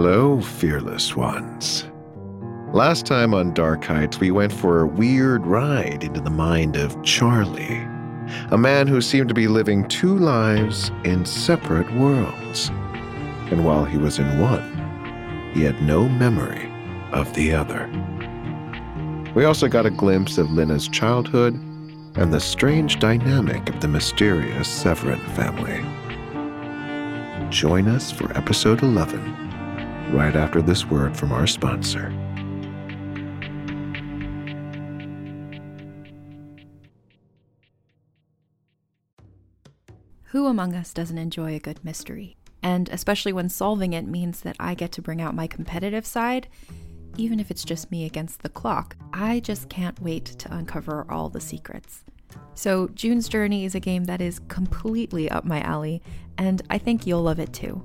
Hello, fearless ones. Last time on Dark Heights, we went for a weird ride into the mind of Charlie, a man who seemed to be living two lives in separate worlds. And while he was in one, he had no memory of the other. We also got a glimpse of Lena's childhood and the strange dynamic of the mysterious Severin family. Join us for episode 11, right after this word from our sponsor. Who among us doesn't enjoy a good mystery? And especially when solving it means that I get to bring out my competitive side, even if it's just me against the clock. I just can't wait to uncover all the secrets. So June's Journey is a game that is completely up my alley, and I think you'll love it too.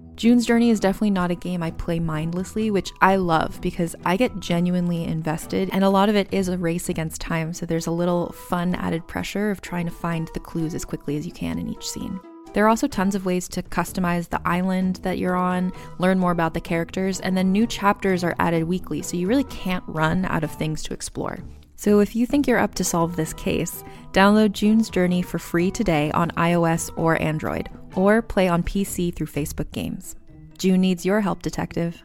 June's Journey is definitely not a game I play mindlessly, which I love because I get genuinely invested, and a lot of it is a race against time, so there's a little fun added pressure of trying to find the clues as quickly as you can in each scene. There are also tons of ways to customize the island that you're on, learn more about the characters, and then new chapters are added weekly, so you really can't run out of things to explore. So if you think you're up to solve this case, download June's Journey for free today on iOS or Android, or play on PC through Facebook Games. June needs your help, detective.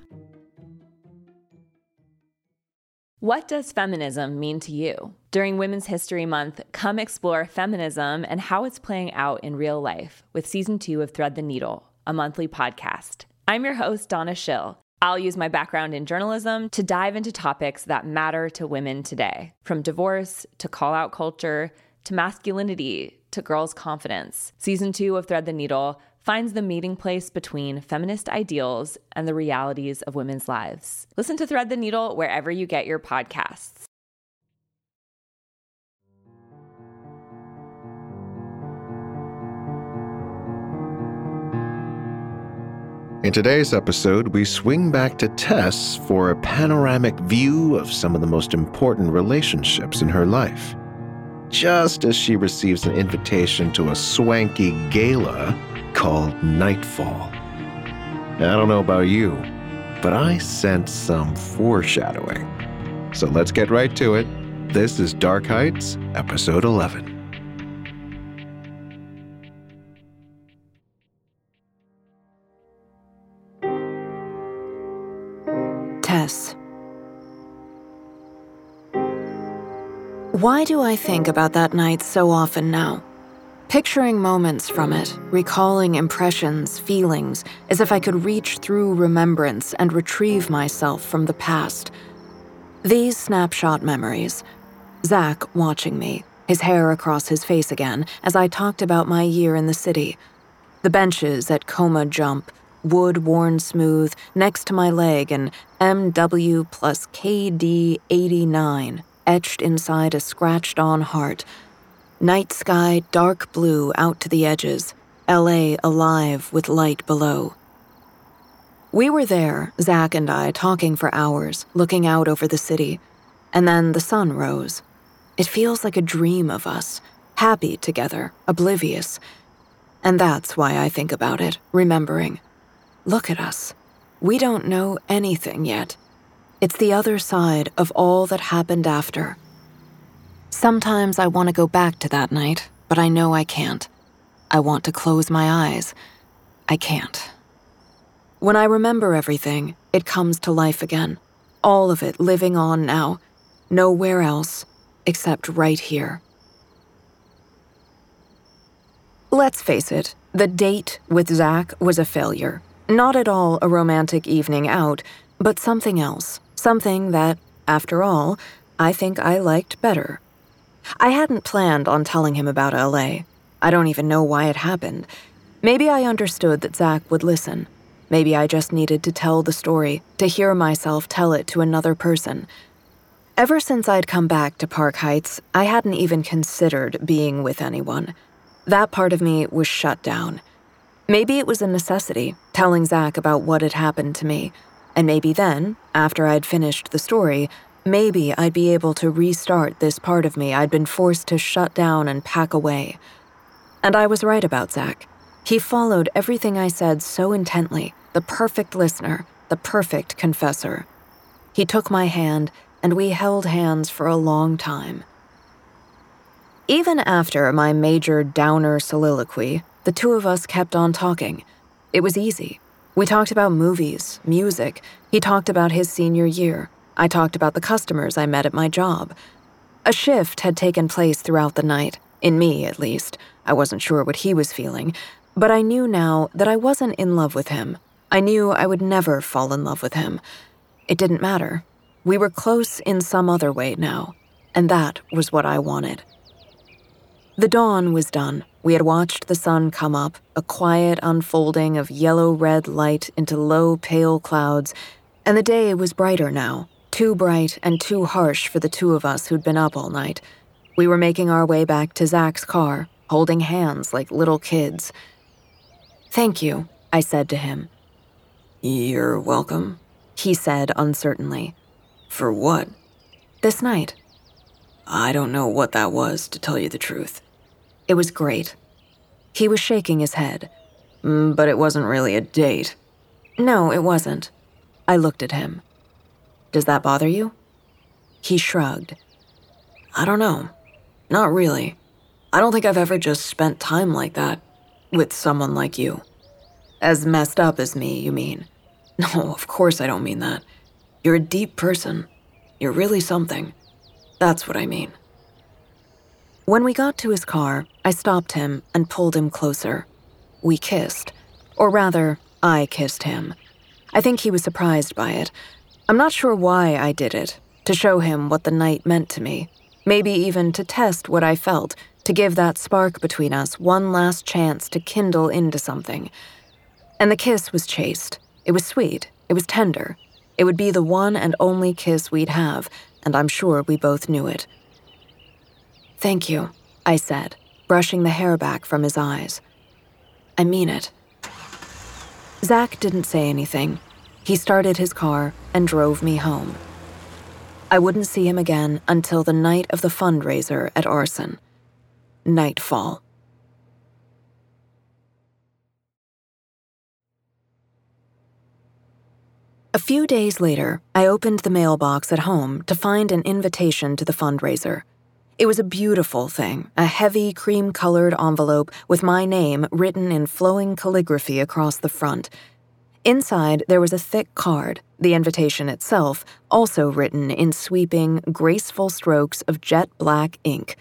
What does feminism mean to you? During Women's History Month, come explore feminism and how it's playing out in real life with Season 2 of Thread the Needle, a monthly podcast. I'm your host, Donna Schill. I'll use my background in journalism to dive into topics that matter to women today, from divorce to call-out culture to masculinity to girls' confidence. Season 2 of Thread the Needle finds the meeting place between feminist ideals and the realities of women's lives. Listen to Thread the Needle wherever you get your podcasts. In today's episode, we swing back to Tess for a panoramic view of some of the most important relationships in her life. Just as she receives an invitation to a swanky gala called Nightfall. Now, I don't know about you, but I sense some foreshadowing. So let's get right to it. This is Dark Heights, episode 11. Why do I think about that night so often now? Picturing moments from it, recalling impressions, feelings, as if I could reach through remembrance and retrieve myself from the past. These snapshot memories. Zach watching me, his hair across his face again, as I talked about my year in the city. The benches at Coma Jump, wood worn smooth, next to my leg, and MW plus KD 89, etched inside a scratched-on heart. Night sky dark blue out to the edges, LA alive with light below. We were there, Zach and I, talking for hours, looking out over the city. And then the sun rose. It feels like a dream of us, happy together, oblivious. And that's why I think about it, remembering. Look at us. We don't know anything yet. It's the other side of all that happened after. Sometimes I want to go back to that night, but I know I can't. I want to close my eyes. I can't. When I remember everything, it comes to life again. All of it living on now. Nowhere else, except right here. Let's face it, the date with Zach was a failure. Not at all a romantic evening out, but something else. Something that, after all, I think I liked better. I hadn't planned on telling him about LA. I don't even know why it happened. Maybe I understood that Zach would listen. Maybe I just needed to tell the story, to hear myself tell it to another person. Ever since I'd come back to Park Heights, I hadn't even considered being with anyone. That part of me was shut down. Maybe it was a necessity, telling Zach about what had happened to me, and maybe then, after I'd finished the story, maybe I'd be able to restart this part of me I'd been forced to shut down and pack away. And I was right about Zach. He followed everything I said so intently, the perfect listener, the perfect confessor. He took my hand, and we held hands for a long time. Even after my major downer soliloquy, the two of us kept on talking. It was easy. We talked about movies, music. He talked about his senior year. I talked about the customers I met at my job. A shift had taken place throughout the night, in me at least. I wasn't sure what he was feeling, but I knew now that I wasn't in love with him. I knew I would never fall in love with him. It didn't matter. We were close in some other way now, and that was what I wanted. The dawn was done. We had watched the sun come up, a quiet unfolding of yellow-red light into low, pale clouds, and the day was brighter now, too bright and too harsh for the two of us who'd been up all night. We were making our way back to Zach's car, holding hands like little kids. "Thank you," I said to him. "You're welcome," he said uncertainly. "For what?" "This night." I don't know what that was, to tell you the truth. It was great. He was shaking his head. But it wasn't really a date. No, it wasn't. I looked at him. Does that bother you? He shrugged. I don't know. Not really. I don't think I've ever just spent time like that with someone like you. As messed up as me, you mean? No, of course I don't mean that. You're a deep person. You're really something. That's what I mean. When we got to his car, I stopped him and pulled him closer. We kissed. Or rather, I kissed him. I think he was surprised by it. I'm not sure why I did it. To show him what the night meant to me. Maybe even to test what I felt. To give that spark between us one last chance to kindle into something. And the kiss was chaste. It was sweet. It was tender. It would be the one and only kiss we'd have, and I'm sure we both knew it. Thank you, I said, brushing the hair back from his eyes. I mean it. Zach didn't say anything. He started his car and drove me home. I wouldn't see him again until the night of the fundraiser at Arcyn. Nightfall. A few days later, I opened the mailbox at home to find an invitation to the fundraiser. It was a beautiful thing, a heavy cream-colored envelope with my name written in flowing calligraphy across the front. Inside, there was a thick card, the invitation itself also written in sweeping, graceful strokes of jet black ink.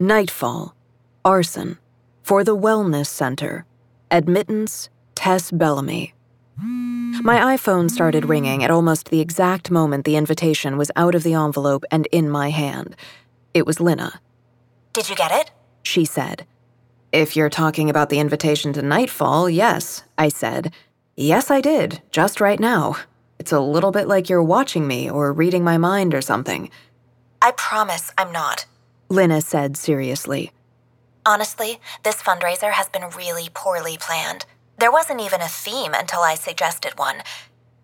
Nightfall. Arcyn. For the Wellness Center. Admittance, Tess Bellamy. My iPhone started ringing at almost the exact moment the invitation was out of the envelope and in my hand. It was Lena. Did you get it? She said. If you're talking about the invitation to Nightfall, yes, I said. Yes, I did, just right now. It's a little bit like you're watching me or reading my mind or something. I promise I'm not, Lena said seriously. Honestly, this fundraiser has been really poorly planned. There wasn't even a theme until I suggested one.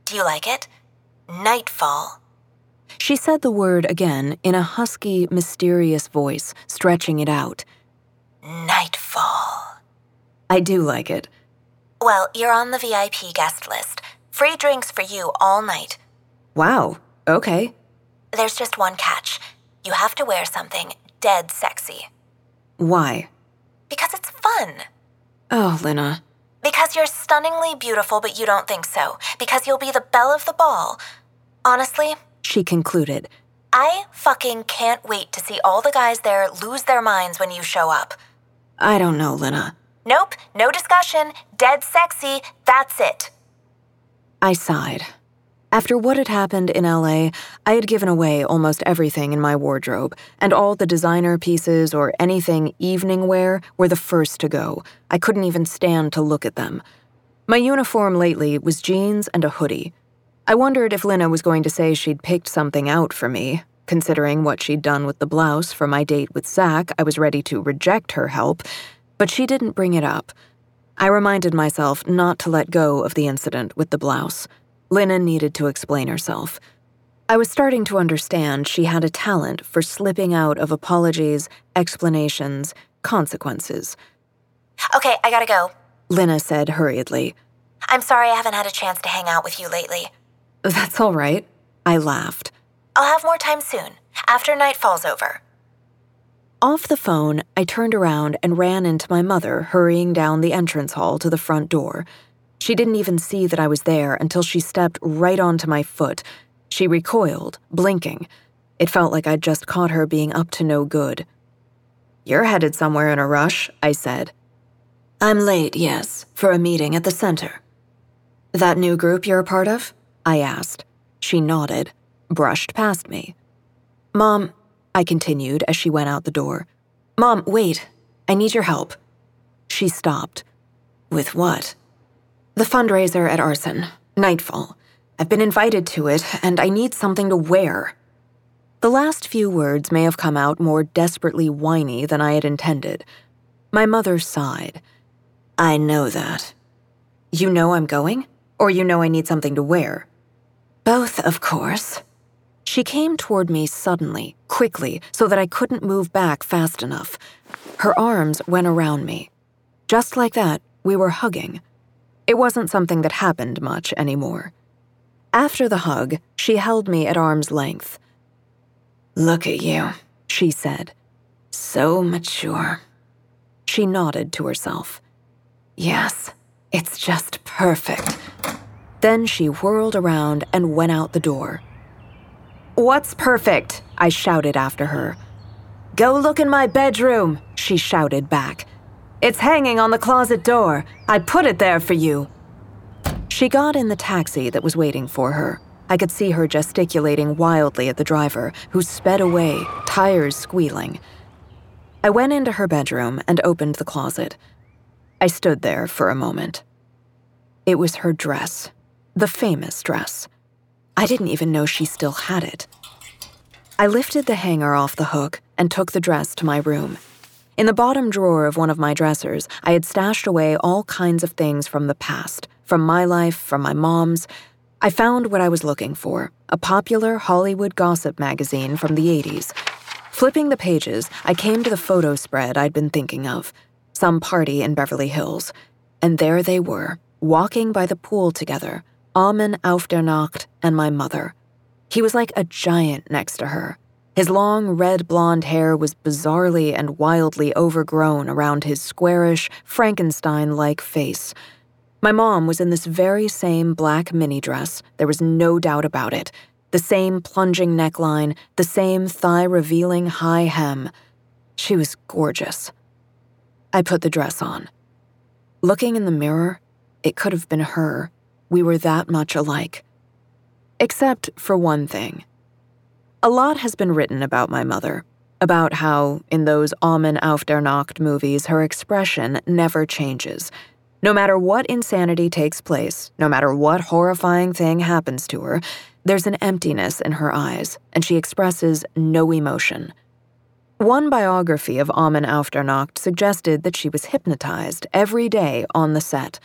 Do you like it? Nightfall. She said the word again in a husky, mysterious voice, stretching it out. Nightfall. I do like it. Well, you're on the VIP guest list. Free drinks for you all night. Wow, okay. There's just one catch. You have to wear something dead sexy. Why? Because it's fun. Oh, Lena. Because you're stunningly beautiful, but you don't think so. Because you'll be the belle of the ball. Honestly, she concluded, I fucking can't wait to see all the guys there lose their minds when you show up. I don't know, Lena. Nope, no discussion, dead sexy, that's it. I sighed. After what had happened in LA, I had given away almost everything in my wardrobe, and all the designer pieces or anything evening wear were the first to go. I couldn't even stand to look at them. My uniform lately was jeans and a hoodie. I wondered if Lena was going to say she'd picked something out for me. Considering what she'd done with the blouse for my date with Zach, I was ready to reject her help, but she didn't bring it up. I reminded myself not to let go of the incident with the blouse. Lena needed to explain herself. I was starting to understand she had a talent for slipping out of apologies, explanations, consequences. Okay, I gotta go, Lena said hurriedly. I'm sorry I haven't had a chance to hang out with you lately. That's all right, I laughed. I'll have more time soon, after nightfall's over. Off the phone, I turned around and ran into my mother hurrying down the entrance hall to the front door. She didn't even see that I was there until she stepped right onto my foot. She recoiled, blinking. It felt like I'd just caught her being up to no good. You're headed somewhere in a rush, I said. I'm late, yes, for a meeting at the center. That new group you're a part of? I asked. She nodded, brushed past me. Mom, I continued as she went out the door. Mom, wait, I need your help. She stopped. With what? The fundraiser at Arcyn, Nightfall. I've been invited to it, and I need something to wear. The last few words may have come out more desperately whiny than I had intended. My mother sighed. I know that. You know I'm going? Or you know I need something to wear? Both, of course. She came toward me suddenly, quickly, so that I couldn't move back fast enough. Her arms went around me. Just like that, we were hugging. It wasn't something that happened much anymore. After the hug, she held me at arm's length. Look at you, she said. So mature. She nodded to herself. Yes, it's just perfect. Then she whirled around and went out the door. What's perfect? I shouted after her. Go look in my bedroom, she shouted back. It's hanging on the closet door. I put it there for you. She got in the taxi that was waiting for her. I could see her gesticulating wildly at the driver, who sped away, tires squealing. I went into her bedroom and opened the closet. I stood there for a moment. It was her dress, the famous dress. I didn't even know she still had it. I lifted the hanger off the hook and took the dress to my room. In the bottom drawer of one of my dressers, I had stashed away all kinds of things from the past, from my life, from my mom's. I found what I was looking for, a popular Hollywood gossip magazine from the 80s. Flipping the pages, I came to the photo spread I'd been thinking of, some party in Beverly Hills. And there they were, walking by the pool together, Amen auf der Nacht and my mother. He was like a giant next to her. His long red blonde hair was bizarrely and wildly overgrown around his squarish, Frankenstein-like face. My mom was in this very same black mini dress, there was no doubt about it. The same plunging neckline, the same thigh-revealing high hem. She was gorgeous. I put the dress on. Looking in the mirror, it could have been her. We were that much alike. Except for one thing. A lot has been written about my mother, about how, in those Amen auf der Nacht movies, her expression never changes. No matter what insanity takes place, no matter what horrifying thing happens to her, there's an emptiness in her eyes, and she expresses no emotion. One biography of Amen auf der Nacht suggested that she was hypnotized every day on the set.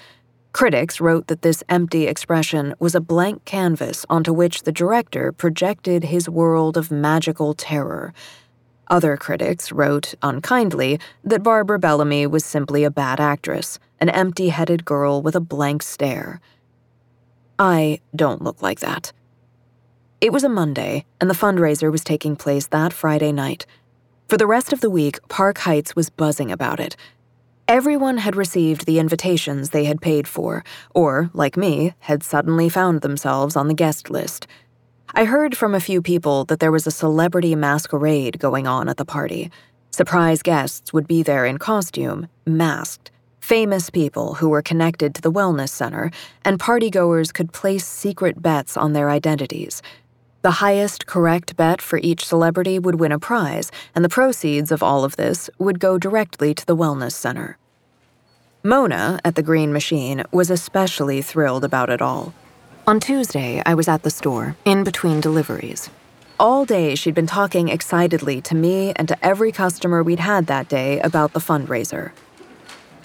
Critics wrote that this empty expression was a blank canvas onto which the director projected his world of magical terror. Other critics wrote, unkindly, that Barbara Bellamy was simply a bad actress, an empty-headed girl with a blank stare. I don't look like that. It was a Monday, and the fundraiser was taking place that Friday night. For the rest of the week, Park Heights was buzzing about it. Everyone had received the invitations they had paid for, or, like me, had suddenly found themselves on the guest list. I heard from a few people that there was a celebrity masquerade going on at the party. Surprise guests would be there in costume, masked, famous people who were connected to the wellness center, and partygoers could place secret bets on their identities. The highest correct bet for each celebrity would win a prize, and the proceeds of all of this would go directly to the wellness center. Mona, at the Green Machine, was especially thrilled about it all. On Tuesday, I was at the store, in between deliveries. All day, she'd been talking excitedly to me and to every customer we'd had that day about the fundraiser.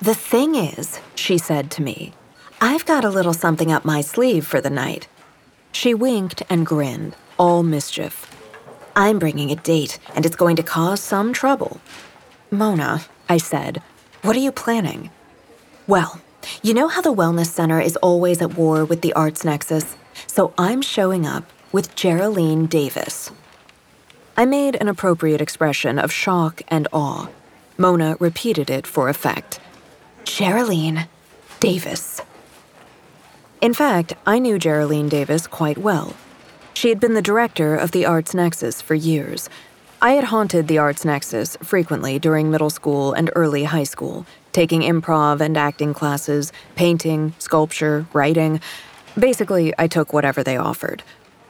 The thing is, she said to me, I've got a little something up my sleeve for the night. She winked and grinned, all mischief. I'm bringing a date, and it's going to cause some trouble. Mona, I said, what are you planning? Well, you know how the Wellness Center is always at war with the Arts Nexus? So I'm showing up with Geraldine Davis. I made an appropriate expression of shock and awe. Mona repeated it for effect. Geraldine Davis. In fact, I knew Geraldine Davis quite well. She had been the director of the Arts Nexus for years. I had haunted the Arts Nexus frequently during middle school and early high school, taking improv and acting classes, painting, sculpture, writing. Basically, I took whatever they offered.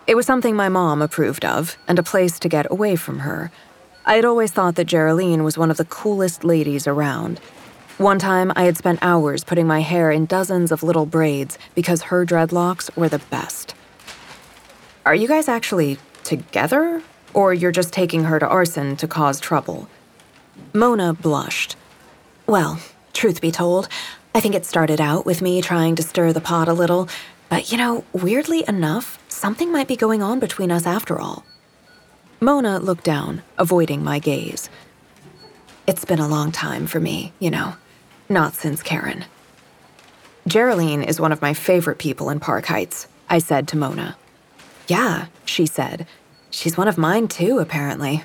It was something my mom approved of, and a place to get away from her. I had always thought that Geraldine was one of the coolest ladies around. One time, I had spent hours putting my hair in dozens of little braids because her dreadlocks were the best. Are you guys actually together? Or you're just taking her to Arcyn to cause trouble? Mona blushed. Well, truth be told, I think it started out with me trying to stir the pot a little, but weirdly enough, something might be going on between us after all. Mona looked down, avoiding my gaze. It's been a long time for me, not since Karen. Geraldine is one of my favorite people in Park Heights, I said to Mona. Yeah, she said. She's one of mine too, apparently.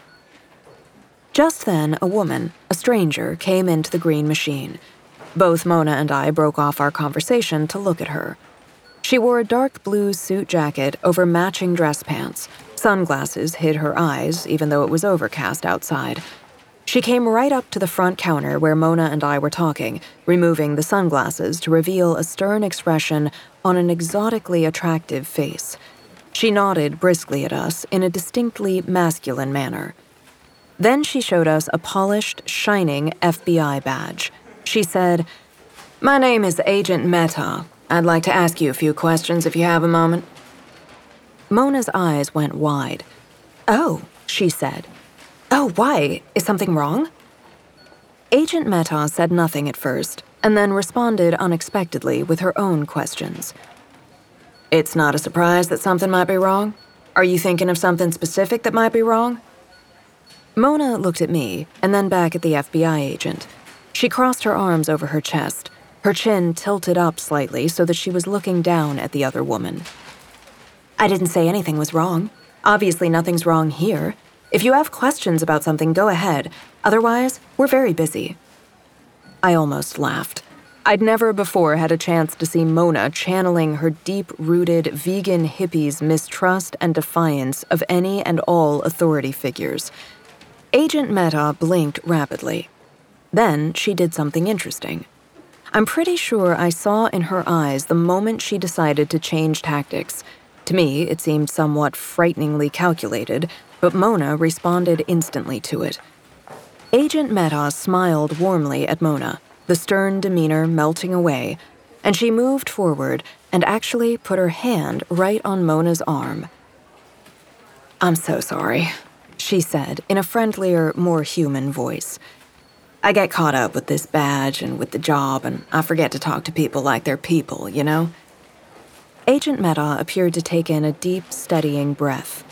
Just then, a woman, a stranger, came into the Green Machine. Both Mona and I broke off our conversation to look at her. She wore a dark blue suit jacket over matching dress pants. Sunglasses hid her eyes, even though it was overcast outside. She came right up to the front counter where Mona and I were talking, removing the sunglasses to reveal a stern expression on an exotically attractive face. She nodded briskly at us in a distinctly masculine manner. Then she showed us a polished, shining FBI badge. She said, My name is Agent Mehta. I'd like to ask you a few questions if you have a moment. Mona's eyes went wide. Oh, she said. Oh, why? Is something wrong? Agent Mehta said nothing at first, and then responded unexpectedly with her own questions. It's not a surprise that something might be wrong. Are you thinking of something specific that might be wrong? Mona looked at me, and then back at the FBI agent. She crossed her arms over her chest, her chin tilted up slightly so that she was looking down at the other woman. I didn't say anything was wrong. Obviously, nothing's wrong here. If you have questions about something, go ahead. Otherwise, we're very busy. I almost laughed. I'd never before had a chance to see Mona channeling her deep-rooted vegan hippies' mistrust and defiance of any and all authority figures. Agent Mehta blinked rapidly. Then she did something interesting. I'm pretty sure I saw in her eyes the moment she decided to change tactics. To me, it seemed somewhat frighteningly calculated, but Mona responded instantly to it. Agent Mehta smiled warmly at Mona, the stern demeanor melting away, and she moved forward and actually put her hand right on Mona's arm. I'm so sorry, she said in a friendlier, more human voice. I get caught up with this badge and with the job, and I forget to talk to people like they're people, Agent Mehta appeared to take in a deep, steadying breath.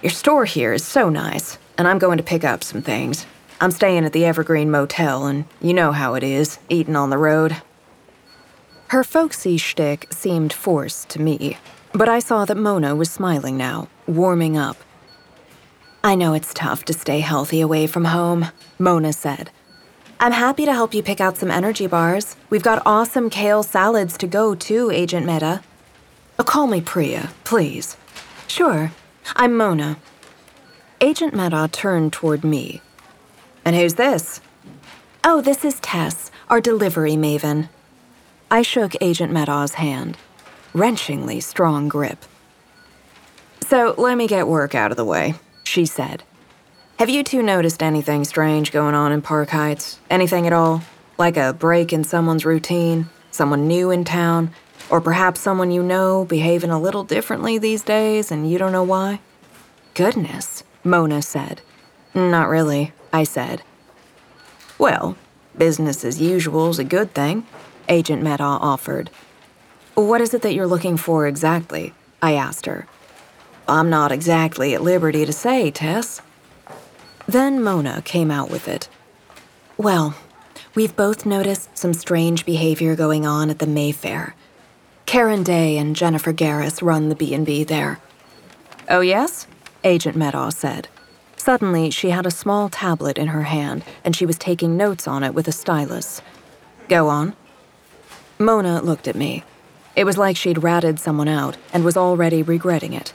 Your store here is so nice, and I'm going to pick up some things. I'm staying at the Evergreen Motel, and you know how it is, eating on the road. Her folksy shtick seemed forced to me, but I saw that Mona was smiling now, warming up. I know it's tough to stay healthy away from home, Mona said. I'm happy to help you pick out some energy bars. We've got awesome kale salads to go to, Agent Mehta. Call me Priya, please. Sure, I'm Mona. Agent Mehta turned toward me. And who's this? Oh, this is Tess, our delivery maven. I shook Agent Mehta's hand, wrenchingly strong grip. So let me get work out of the way, she said. Have you two noticed anything strange going on in Park Heights? Anything at all? Like a break in someone's routine, someone new in town, or perhaps someone you know behaving a little differently these days and you don't know why? Goodness, Mona said. Not really, I said. Well, Business as usual's a good thing, Agent Mehta offered. What is it that you're looking for exactly? I asked her. I'm not exactly at liberty to say, Tess. Then Mona came out with it. Well, we've both noticed some strange behavior going on at the Mayfair. Karen Day and Jennifer Garris run the B&B there. Oh, yes? Agent Mehta said. Suddenly, she had a small tablet in her hand, and she was taking notes on it with a stylus. Go on. Mona looked at me. It was like she'd ratted someone out and was already regretting it.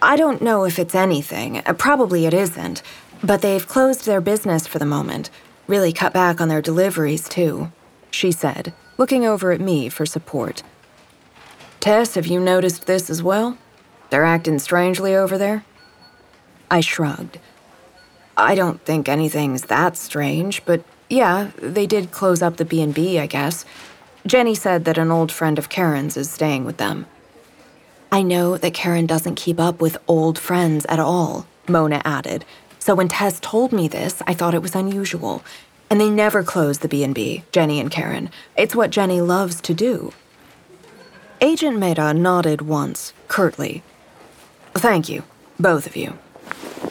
I don't know if it's anything. Probably it isn't. But they've closed their business for the moment. Really cut back on their deliveries, too, she said, looking over at me for support. Tess, have you noticed this as well? They're acting strangely over there? I shrugged. I don't think anything's that strange, but yeah, they did close up the B&B, I guess. Jenny said that an old friend of Karen's is staying with them. I know that Karen doesn't keep up with old friends at all, Mona added. So when Tess told me this, I thought it was unusual. And they never close the B&B, Jenny and Karen. It's what Jenny loves to do. Agent Mehta nodded once, curtly. Thank you, both of you.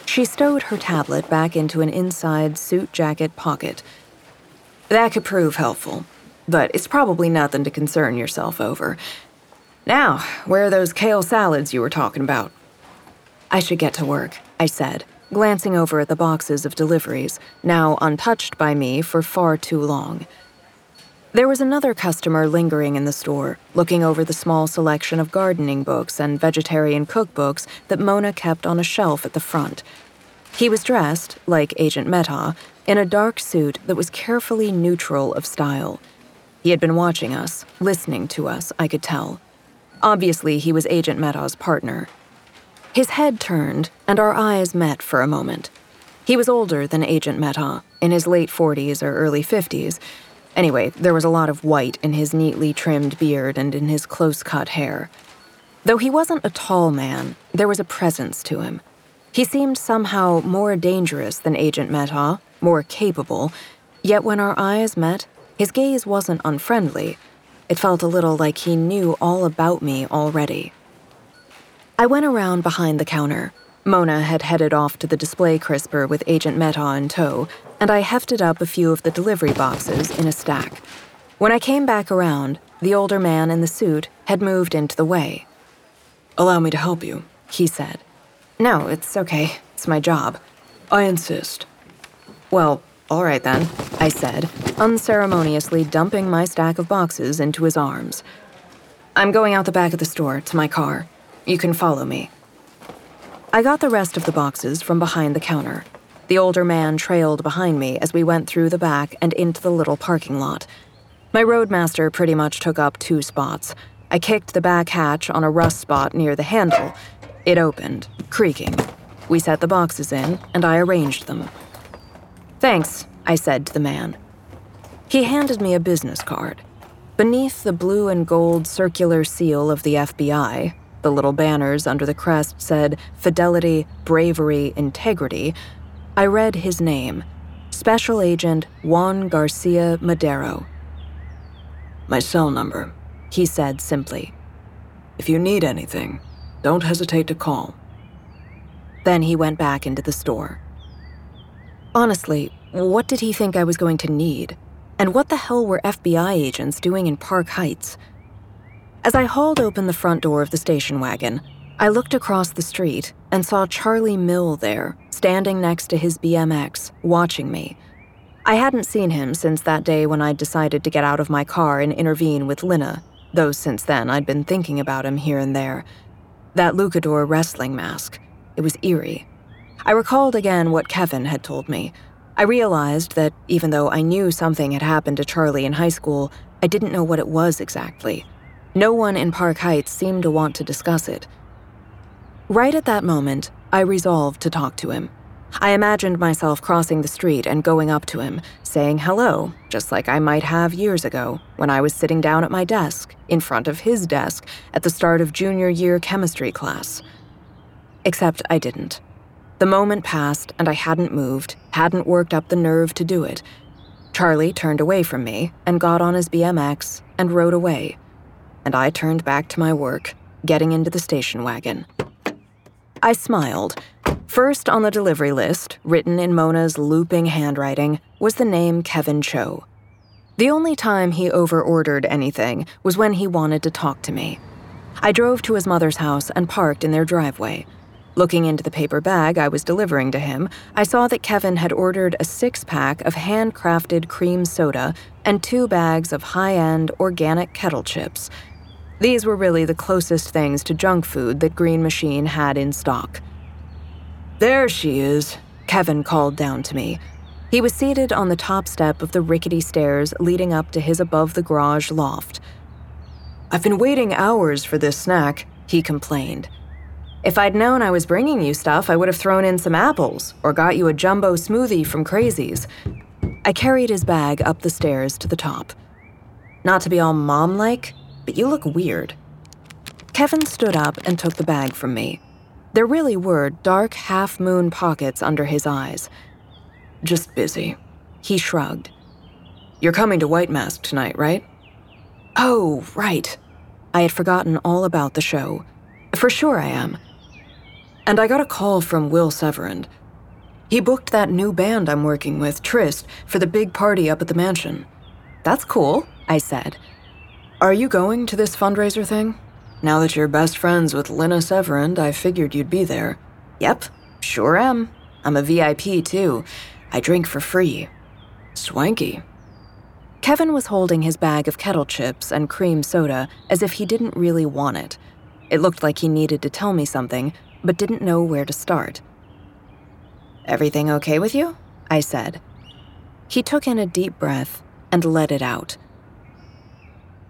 She stowed her tablet back into an inside suit jacket pocket. That could prove helpful, but it's probably nothing to concern yourself over. Now, where are those kale salads you were talking about? I should get to work, I said, glancing over at the boxes of deliveries, now untouched by me for far too long. There was another customer lingering in the store, looking over the small selection of gardening books and vegetarian cookbooks that Mona kept on a shelf at the front. He was dressed, like Agent Mehta, in a dark suit that was carefully neutral of style. He had been watching us, listening to us, I could tell. Obviously, he was Agent Mehta's partner. His head turned, and our eyes met for a moment. He was older than Agent Mehta, in his late 40s or early 50s, Anyway, there was a lot of white in his neatly trimmed beard and in his close-cut hair. Though he wasn't a tall man, there was a presence to him. He seemed somehow more dangerous than Agent Mehta, more capable, yet when our eyes met, his gaze wasn't unfriendly. It felt a little like he knew all about me already. I went around behind the counter. Mona had headed off to the display crisper with Agent Mehta in tow, and I hefted up a few of the delivery boxes in a stack. When I came back around, the older man in the suit had moved into the way. Allow me to help you, he said. No, it's okay. It's my job. I insist. Well, all right then, I said, unceremoniously dumping my stack of boxes into his arms. I'm going out the back of the store to my car. You can follow me. I got the rest of the boxes from behind the counter. The older man trailed behind me as we went through the back and into the little parking lot. My roadmaster pretty much took up two spots. I kicked the back hatch on a rust spot near the handle. It opened, creaking. We set the boxes in, and I arranged them. Thanks, I said to the man. He handed me a business card. Beneath the blue and gold circular seal of the FBI, the little banners under the crest said Fidelity, Bravery, Integrity. I read his name, Special Agent Juan Garcia Madero. My cell number, he said simply. If you need anything, don't hesitate to call. Then he went back into the store. Honestly, what did he think I was going to need? And what the hell were FBI agents doing in Park Heights? As I hauled open the front door of the station wagon, I looked across the street and saw Charlie Mill there, standing next to his BMX, watching me. I hadn't seen him since that day when I decided to get out of my car and intervene with Lena, though since then I'd been thinking about him here and there. That Lucador wrestling mask, it was eerie. I recalled again what Kevin had told me. I realized that even though I knew something had happened to Charlie in high school, I didn't know what it was exactly. No one in Park Heights seemed to want to discuss it. Right at that moment, I resolved to talk to him. I imagined myself crossing the street and going up to him, saying hello, just like I might have years ago when I was sitting down at my desk, in front of his desk, at the start of junior year chemistry class. Except I didn't. The moment passed and I hadn't moved, hadn't worked up the nerve to do it. Charlie turned away from me and got on his BMX and rode away, and I turned back to my work, getting into the station wagon. I smiled. First on the delivery list, written in Mona's looping handwriting, was the name Kevin Cho. The only time he overordered anything was when he wanted to talk to me. I drove to his mother's house and parked in their driveway. Looking into the paper bag I was delivering to him, I saw that Kevin had ordered a 6-pack of handcrafted cream soda and 2 bags of high-end organic kettle chips. These were really the closest things to junk food that Green Machine had in stock. "There she is," Kevin called down to me. He was seated on the top step of the rickety stairs leading up to his above-the-garage loft. "I've been waiting hours for this snack," he complained. "If I'd known I was bringing you stuff, I would have thrown in some apples or got you a jumbo smoothie from Crazy's." I carried his bag up the stairs to the top. "Not to be all mom-like, but you look weird." Kevin stood up and took the bag from me. There really were dark half-moon pockets under his eyes. "Just busy," he shrugged. "You're coming to White Mask tonight, right?" "Oh, right." I had forgotten all about the show. "For sure I am." "And I got a call from Will Severin. He booked that new band I'm working with, Trist, for the big party up at the mansion." "That's cool," I said. "Are you going to this fundraiser thing? Now that you're best friends with Lena Severin, I figured you'd be there." "Yep, sure am. I'm a VIP too. I drink for free." "Swanky." Kevin was holding his bag of kettle chips and cream soda as if he didn't really want it. It looked like he needed to tell me something, but didn't know where to start. "Everything okay with you?" I said. He took in a deep breath and let it out.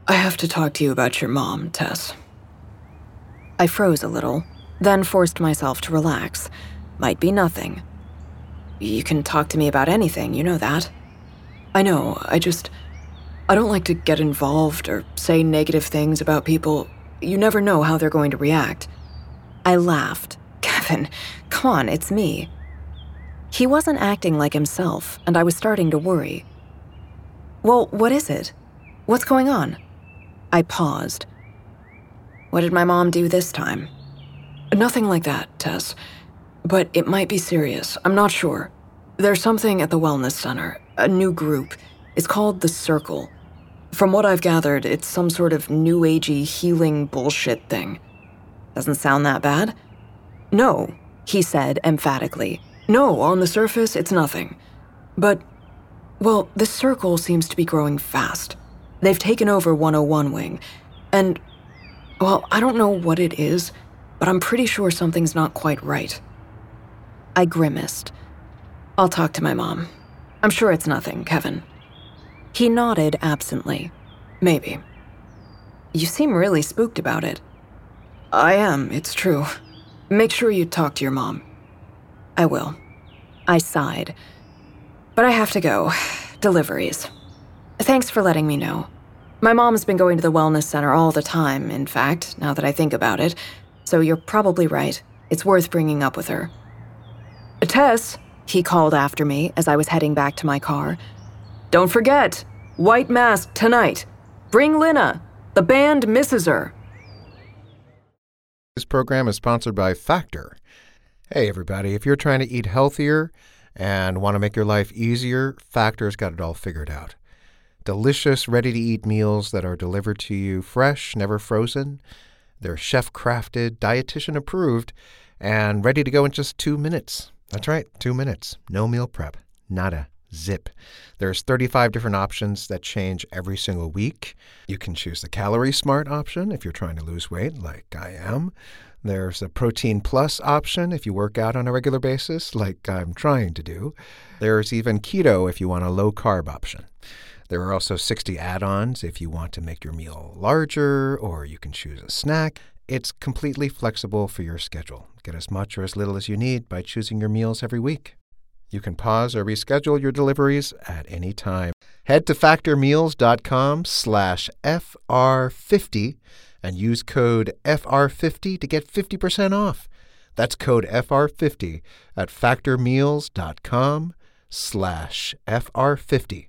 "I have to talk to you about your mom, Tess." I froze a little, then forced myself to relax. Might be nothing. "You can talk to me about anything, you know that." "I know, I don't like to get involved or say negative things about people. You never know how they're going to react." I laughed. "Kevin, come on, it's me." He wasn't acting like himself, and I was starting to worry. "Well, what is it? What's going on?" I paused. "What did my mom do this time?" "Nothing like that, Tess. But it might be serious. I'm not sure. There's something at the wellness center, a new group. It's called The Circle. From what I've gathered, it's some sort of new-agey healing bullshit thing." "Doesn't sound that bad." "No," he said emphatically. "No, on the surface, it's nothing. But, well, this circle seems to be growing fast. They've taken over 101 Wing, and, well, I don't know what it is, but I'm pretty sure something's not quite right." I grimaced. "I'll talk to my mom. I'm sure it's nothing, Kevin." He nodded absently. "Maybe." "You seem really spooked about it." "I am, it's true. Make sure you talk to your mom." "I will." I sighed. "But I have to go. Deliveries. Thanks for letting me know. My mom's been going to the wellness center all the time, in fact, now that I think about it, so you're probably right. It's worth bringing up with her." "Tess," he called after me as I was heading back to my car. "Don't forget, White Mask tonight. Bring Lena. The band misses her." This program is sponsored by Factor. Hey, everybody, if you're trying to eat healthier and want to make your life easier, Factor's got it all figured out. Delicious, ready-to-eat meals that are delivered to you fresh, never frozen. They're chef-crafted, dietitian-approved, and ready to go in just 2 minutes. That's right, 2 minutes. No meal prep. Nada. Zip. There's 35 different options that change every single week. You can choose the Calorie Smart option if you're trying to lose weight, like I am. There's a Protein Plus option if you work out on a regular basis, like I'm trying to do. There's even keto if you want a low-carb option. There are also 60 add-ons if you want to make your meal larger, or you can choose a snack. It's completely flexible for your schedule. Get as much or as little as you need by choosing your meals every week. You can pause or reschedule your deliveries at any time. Head to factormeals.com/FR50 and use code FR50 to get 50% off. That's code FR50 at factormeals.com/FR50.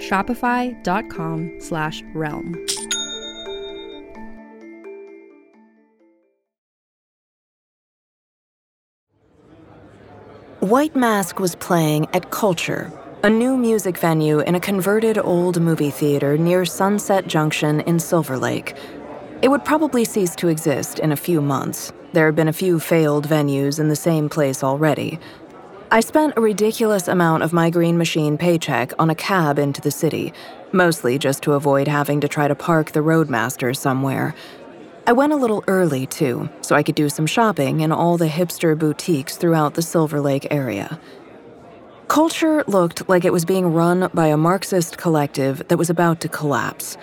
Shopify.com/realm. White Mask was playing at Culture, a new music venue in a converted old movie theater near Sunset Junction in Silver Lake. It would probably cease to exist in a few months. There had been a few failed venues in the same place already. I spent a ridiculous amount of my Green Machine paycheck on a cab into the city, mostly just to avoid having to try to park the Roadmaster somewhere. I went a little early, too, so I could do some shopping in all the hipster boutiques throughout the Silver Lake area. Culture looked like it was being run by a Marxist collective that was about to collapse.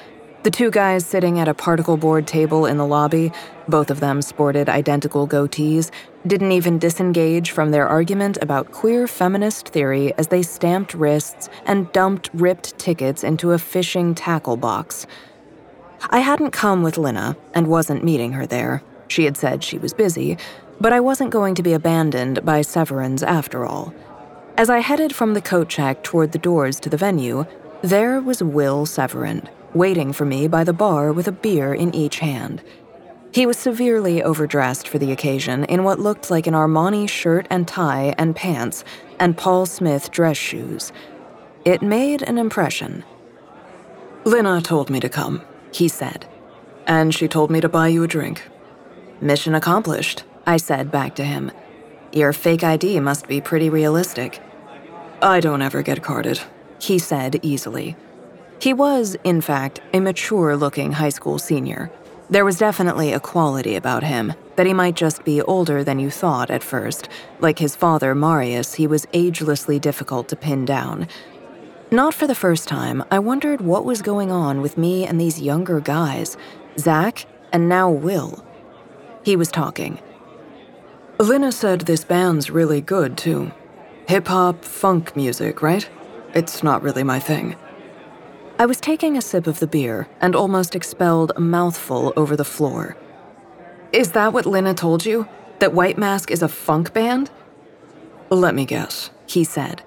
The two guys sitting at a particle board table in the lobby, both of them sported identical goatees, didn't even disengage from their argument about queer feminist theory as they stamped wrists and dumped ripped tickets into a fishing tackle box. I hadn't come with Lena and wasn't meeting her there. She had said she was busy, but I wasn't going to be abandoned by Severin's after all. As I headed from the coat check toward the doors to the venue, there was Will Severin, waiting for me by the bar with a beer in each hand. He was severely overdressed for the occasion in what looked like an Armani shirt and tie and pants and Paul Smith dress shoes. It made an impression. "Lena told me to come," he said, "and she told me to buy you a drink." "Mission accomplished," I said back to him. "Your fake ID must be pretty realistic." "I don't ever get carded," he said easily. He was, in fact, a mature-looking high school senior. There was definitely a quality about him, that he might just be older than you thought at first. Like his father, Marius, he was agelessly difficult to pin down. Not for the first time, I wondered what was going on with me and these younger guys, Zach and now Will. He was talking. "Lena said this band's really good, too. Hip-hop, funk music, right? It's not really my thing." I was taking a sip of the beer and almost expelled a mouthful over the floor. "Is that what Lena told you? That White Mask is a funk band?" "Let me guess," he said.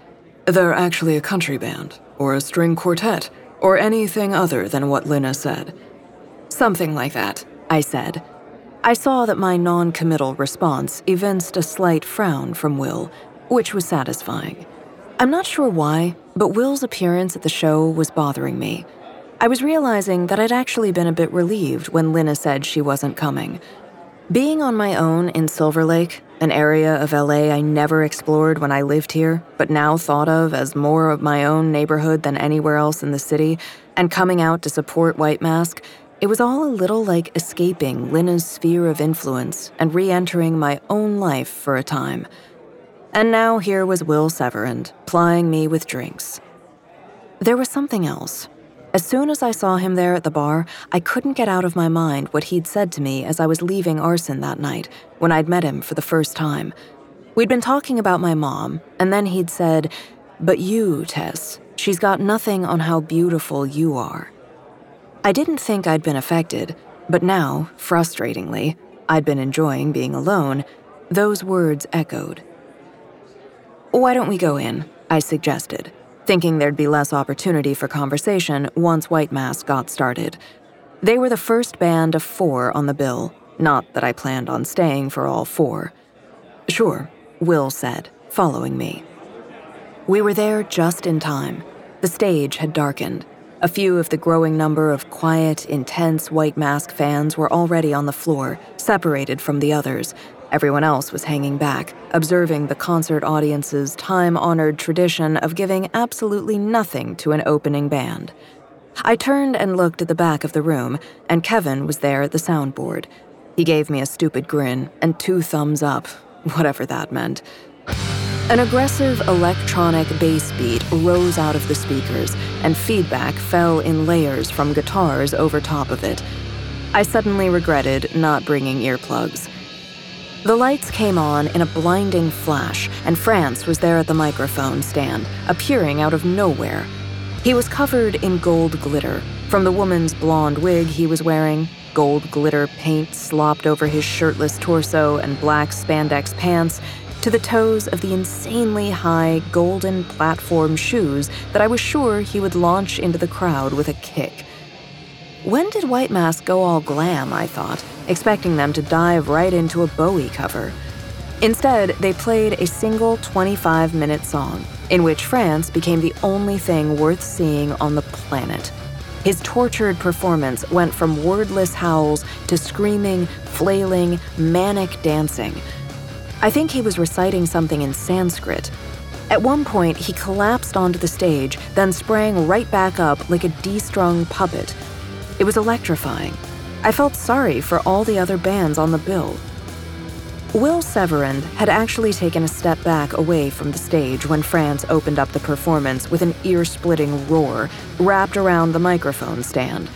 "They're actually a country band, or a string quartet, or anything other than what Lena said." "Something like that," I said. I saw that my non-committal response evinced a slight frown from Will, which was satisfying. I'm not sure why, but Will's appearance at the show was bothering me. I was realizing that I'd actually been a bit relieved when Lena said she wasn't coming. Being on my own in Silver Lake, an area of LA I never explored when I lived here, but now thought of as more of my own neighborhood than anywhere else in the city, and coming out to support White Mask, it was all a little like escaping Lena's sphere of influence and re-entering my own life for a time. And now here was Will Severin, plying me with drinks. There was something else, a As soon as I saw him there at the bar, I couldn't get out of my mind what he'd said to me as I was leaving Arcyn that night, when I'd met him for the first time. We'd been talking about my mom, and then he'd said, "But you, Tess, she's got nothing on how beautiful you are." I didn't think I'd been affected, but now, frustratingly, I'd been enjoying being alone. Those words echoed. "Why don't we go in?" I suggested, thinking there'd be less opportunity for conversation once White Mask got started. They were the first band of 4 on the bill, not that I planned on staying for all 4. "Sure," Will said, following me. We were there just in time. The stage had darkened. A few of the growing number of quiet, intense White Mask fans were already on the floor, separated from the others. Everyone else was hanging back, observing the concert audience's time-honored tradition of giving absolutely nothing to an opening band. I turned and looked at the back of the room, and Kevin was there at the soundboard. He gave me a stupid grin and 2 thumbs up, whatever that meant. An aggressive electronic bass beat rose out of the speakers, and feedback fell in layers from guitars over top of it. I suddenly regretted not bringing earplugs. The lights came on in a blinding flash, and France was there at the microphone stand, appearing out of nowhere. He was covered in gold glitter. From the woman's blonde wig he was wearing, gold glitter paint slopped over his shirtless torso and black spandex pants, to the toes of the insanely high golden platform shoes that I was sure he would launch into the crowd with a kick. When did White Mask go all glam, I thought, expecting them to dive right into a Bowie cover. Instead, they played a single 25-minute song, in which France became the only thing worth seeing on the planet. His tortured performance went from wordless howls to screaming, flailing, manic dancing. I think he was reciting something in Sanskrit. At one point, he collapsed onto the stage, then sprang right back up like a de-strung puppet. It was electrifying. I felt sorry for all the other bands on the bill. Will Severin had actually taken a step back away from the stage when France opened up the performance with an ear-splitting roar wrapped around the microphone stand.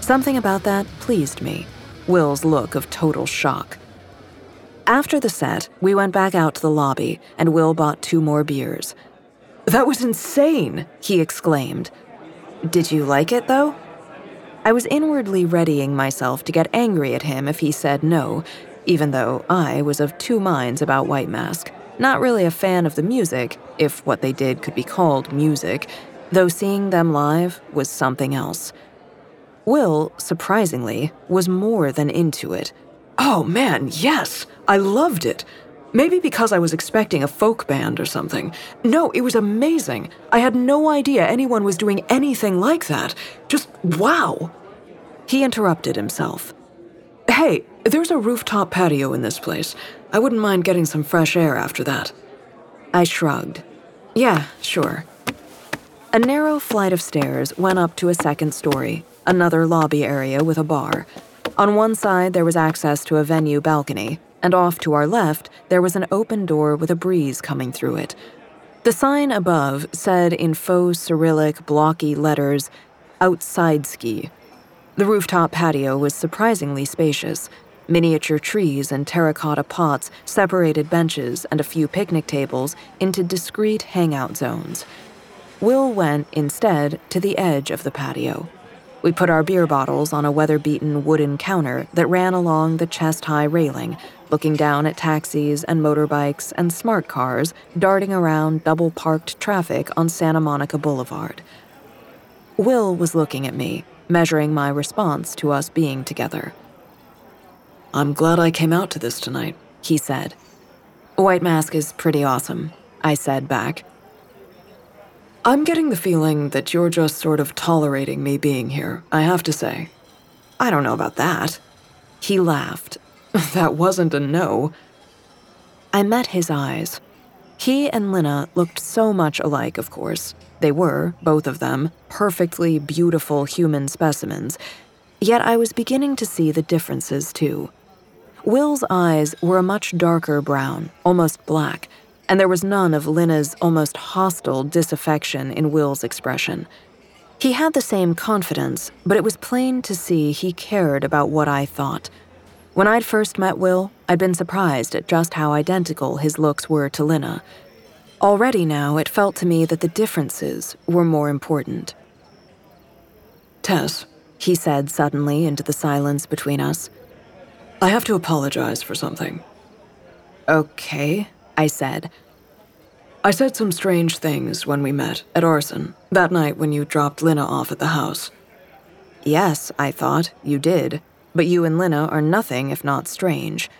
Something about that pleased me. Will's look of total shock. After the set, we went back out to the lobby, and Will bought 2 more beers. "That was insane!" he exclaimed. "Did you like it, though?" I was inwardly readying myself to get angry at him if he said no, even though I was of 2 minds about White Mask, not really a fan of the music, if what they did could be called music, though seeing them live was something else. Will, surprisingly, was more than into it. "Oh man, yes! I loved it! Maybe because I was expecting a folk band or something. No, it was amazing. I had no idea anyone was doing anything like that. Just wow!" He interrupted himself. "Hey, there's a rooftop patio in this place. I wouldn't mind getting some fresh air after that." I shrugged. "Yeah, sure." A narrow flight of stairs went up to a 2nd story, another lobby area with a bar. On one side, there was access to a venue balcony, and off to our left, there was an open door with a breeze coming through it. The sign above said in faux Cyrillic blocky letters, "Outside Ski." The rooftop patio was surprisingly spacious. Miniature trees and terracotta pots separated benches and a few picnic tables into discrete hangout zones. Will went, instead, to the edge of the patio. We put our beer bottles on a weather-beaten wooden counter that ran along the chest-high railing, looking down at taxis and motorbikes and smart cars darting around double-parked traffic on Santa Monica Boulevard. Will was looking at me, measuring my response to us being together. "I'm glad I came out to this tonight," he said. "White Mask is pretty awesome," I said back. "I'm getting the feeling that you're just sort of tolerating me being here, I have to say." "I don't know about that." He laughed. "That wasn't a no." I met his eyes. He and Lena looked so much alike, of course. They were, both of them, perfectly beautiful human specimens. Yet I was beginning to see the differences, too. Will's eyes were a much darker brown, almost black, and there was none of Lena's almost hostile disaffection in Will's expression. He had the same confidence, but it was plain to see he cared about what I thought. When I'd first met Will, I'd been surprised at just how identical his looks were to Lena. Already now, it felt to me that the differences were more important. "Tess," he said suddenly into the silence between us, "I have to apologize for something." "Okay," I said. "I said some strange things when we met at Arcyn, that night when you dropped Lena off at the house." "Yes," I thought, "you did. But you and Lena are nothing if not strange."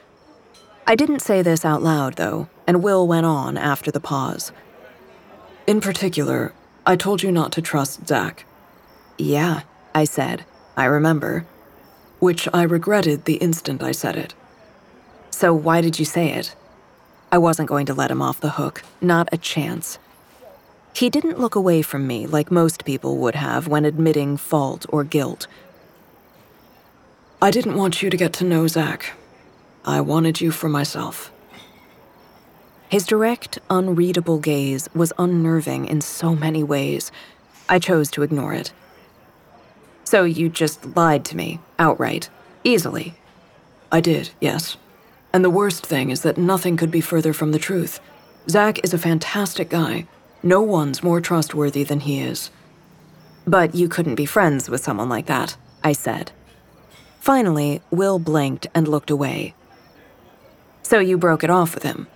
I didn't say this out loud, though, and Will went on after the pause. "In particular, I told you not to trust Zach." "Yeah," I said, "I remember." "Which I regretted the instant I said it." "So why did you say it?" I wasn't going to let him off the hook, not a chance. He didn't look away from me like most people would have when admitting fault or guilt. "I didn't want you to get to know Zach. I wanted you for myself." His direct, unreadable gaze was unnerving in so many ways. I chose to ignore it. "So you just lied to me, outright, easily?" "I did, yes. And the worst thing is that nothing could be further from the truth. Zach is a fantastic guy. No one's more trustworthy than he is." "But you couldn't be friends with someone like that," I said. Finally, Will blinked and looked away. "So you broke it off with him.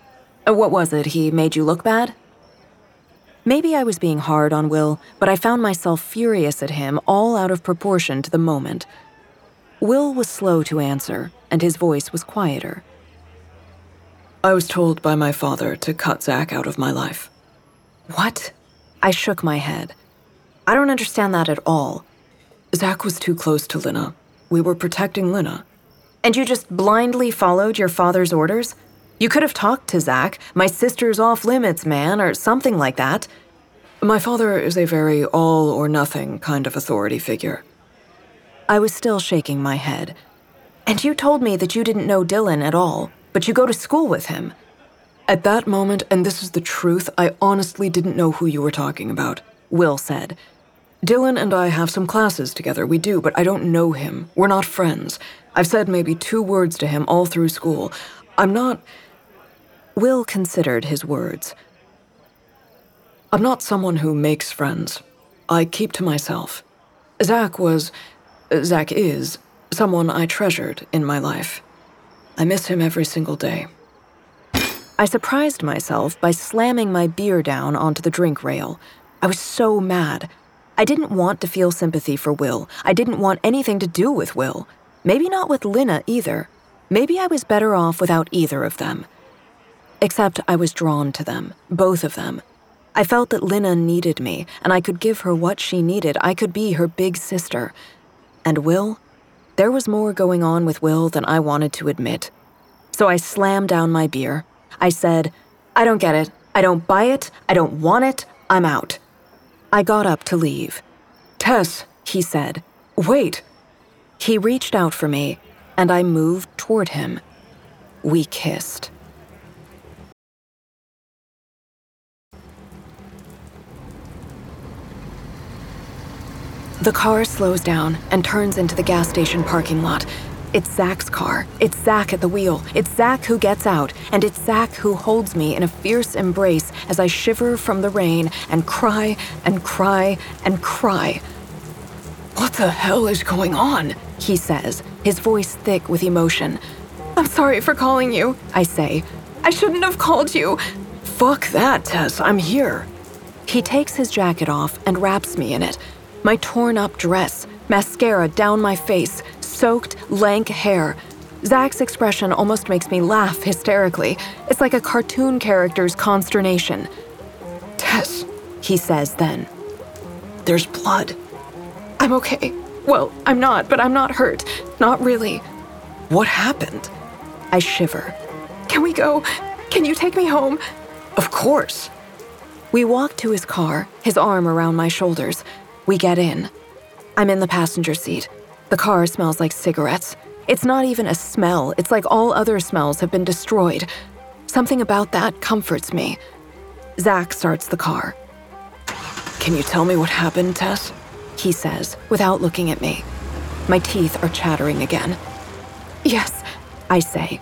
What was it, he made you look bad?" Maybe I was being hard on Will, but I found myself furious at him, all out of proportion to the moment. Will was slow to answer, and his voice was quieter. "I was told by my father to cut Zach out of my life." "What?" I shook my head. "I don't understand that at all." "Zach was too close to Lena. We were protecting Lena." "And you just blindly followed your father's orders? You could have talked to Zach, "My sister's off limits, man," or something like that. "My father is a very all-or-nothing kind of authority figure." I was still shaking my head. "And you told me that you didn't know Dylan at all, but you go to school with him." "At that moment, and this is the truth, I honestly didn't know who you were talking about," Will said. "Dylan and I have some classes together, we do, but I don't know him. We're not friends. I've said maybe 2 words to him all through school. I'm not..." Will considered his words. "I'm not someone who makes friends. I keep to myself. Zach is someone I treasured in my life. I miss him every single day." I surprised myself by slamming my beer down onto the drink rail. I was so mad. I didn't want to feel sympathy for Will. I didn't want anything to do with Will. Maybe not with Lena either. Maybe I was better off without either of them. Except I was drawn to them, both of them. I felt that Lena needed me, and I could give her what she needed. I could be her big sister. And Will? There was more going on with Will than I wanted to admit. So I slammed down my beer. I said, "I don't get it. I don't buy it. I don't want it. I'm out." I got up to leave. "Tess," he said, "wait." He reached out for me, and I moved toward him. We kissed. The car slows down and turns into the gas station parking lot. It's Zach's car. It's Zach at the wheel. It's Zach who gets out. And it's Zach who holds me in a fierce embrace as I shiver from the rain and cry and cry and cry. "What the hell is going on?" he says, his voice thick with emotion. "I'm sorry for calling you," I say. "I shouldn't have called you." "Fuck that, Tess. I'm here." He takes his jacket off and wraps me in it. My torn-up dress, mascara down my face, soaked, lank hair. Zach's expression almost makes me laugh hysterically. It's like a cartoon character's consternation. "Tess," he says then, "there's blood." "I'm okay. Well, I'm not, but I'm not hurt. Not really." "What happened?" I shiver. "Can we go? Can you take me home?" "Of course." We walk to his car, his arm around my shoulders. We get in. I'm in the passenger seat. The car smells like cigarettes. It's not even a smell. It's like all other smells have been destroyed. Something about that comforts me. Zach starts the car. "Can you tell me what happened, Tess?" he says, without looking at me. My teeth are chattering again. Yes, I say.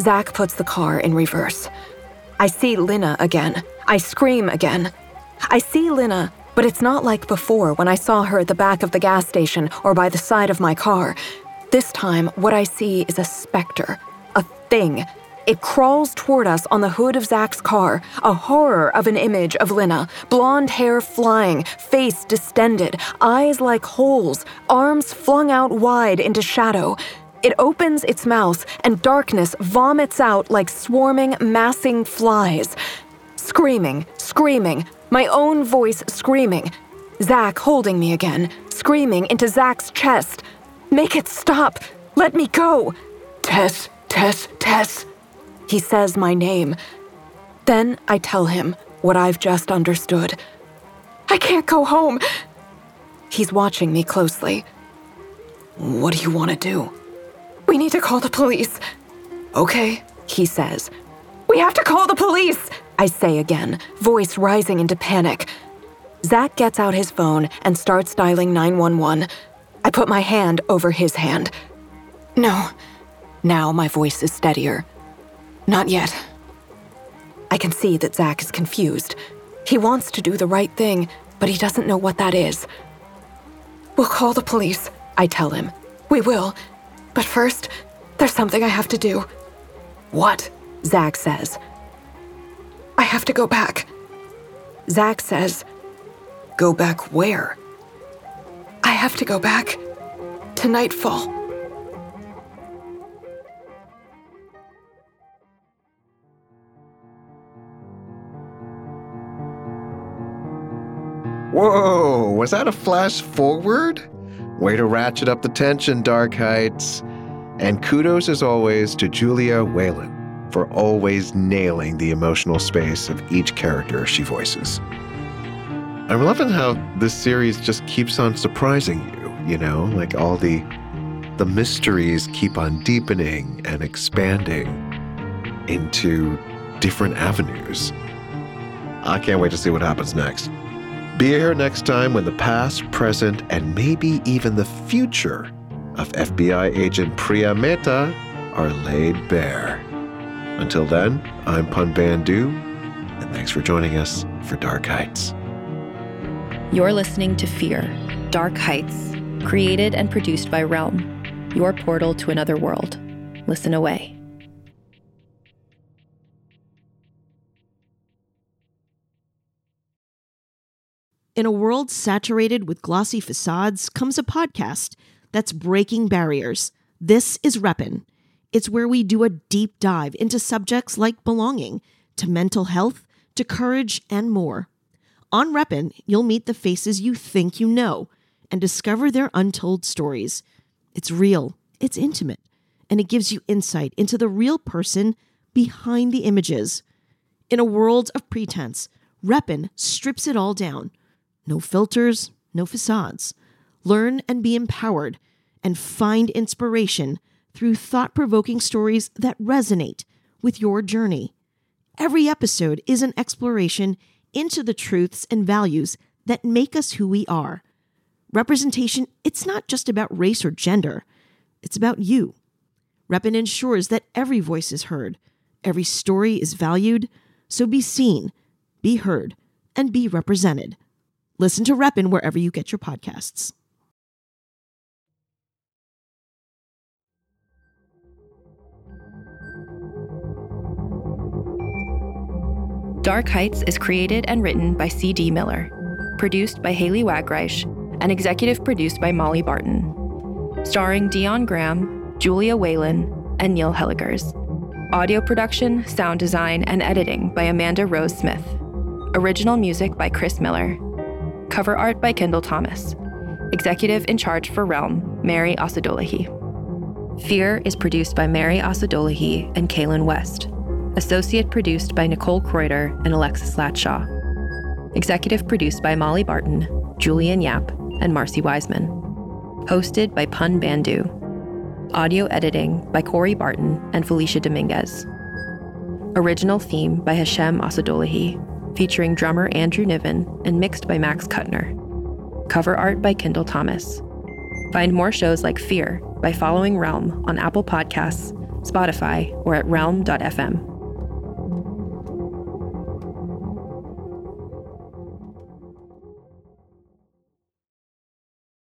Zach puts the car in reverse. I see Lena again. I scream again. I see Lena, but it's not like before when I saw her at the back of the gas station or by the side of my car. This time, what I see is a specter, a thing. It crawls toward us on the hood of Zach's car, a horror of an image of Lena, blonde hair flying, face distended, eyes like holes, arms flung out wide into shadow. It opens its mouth, and darkness vomits out like swarming, massing flies. Screaming, screaming, my own voice screaming. Zach holding me again, screaming into Zach's chest. Make it stop! Let me go! Tess, Tess, Tess! He says my name. Then I tell him what I've just understood. I can't go home. He's watching me closely. What do you want to do? We need to call the police. Okay, he says. We have to call the police, I say again, voice rising into panic. Zach gets out his phone and starts dialing 911. I put my hand over his hand. No. Now my voice is steadier. Not yet. I can see that Zach is confused. He wants to do the right thing, but he doesn't know what that is. We'll call the police, I tell him. We will. But first, there's something I have to do. What? Zach says. I have to go back. Zach says, Go back where? I have to go back to Nightfall. Whoa, was that a flash forward? Way to ratchet up the tension, Dark Heights. And kudos, as always, to Julia Whalen for always nailing the emotional space of each character she voices. I'm loving how this series just keeps on surprising you, you know? Like all the mysteries keep on deepening and expanding into different avenues. I can't wait to see what happens next. Be here next time when the past, present, and maybe even the future of FBI agent Priya Mehta are laid bare. Until then, I'm Pun Bandhu, and thanks for joining us for Dark Heights. You're listening to Fear, Dark Heights, created and produced by Realm, your portal to another world. Listen away. In a world saturated with glossy facades comes a podcast that's breaking barriers. This is Reppin'. It's where we do a deep dive into subjects like belonging, to mental health, to courage, and more. On Reppin', you'll meet the faces you think you know and discover their untold stories. It's real, it's intimate, and it gives you insight into the real person behind the images. In a world of pretense, Reppin' strips it all down. No filters, no facades. Learn and be empowered and find inspiration through thought-provoking stories that resonate with your journey. Every episode is an exploration into the truths and values that make us who we are. Representation, it's not just about race or gender. It's about you. Reppin' ensures that every voice is heard, every story is valued, so be seen, be heard, and be represented. Listen to Reppin' wherever you get your podcasts. Dark Heights is created and written by C.D. Miller, produced by Haley Wagreich, and executive produced by Molly Barton. Starring Dion Graham, Julia Whalen, and Neil Helligers. Audio production, sound design, and editing by Amanda Rose Smith. Original music by Chris Miller. Cover art by Kendall Thomas. Executive in charge for Realm, Mary Asadolahi. Fear is produced by Mary Asadolahi and Kaylin West. Associate produced by Nicole Kreuter and Alexis Latshaw. Executive produced by Molly Barton, Julian Yap, and Marcy Wiseman. Hosted by Pun Bandhu. Audio editing by Corey Barton and Felicia Dominguez. Original theme by Hashem Asadolahi, featuring drummer Andrew Niven and mixed by Max Kuttner. cover art by Kendall Thomas. Find more shows like Fear by following Realm on Apple Podcasts, Spotify, or at realm.fm.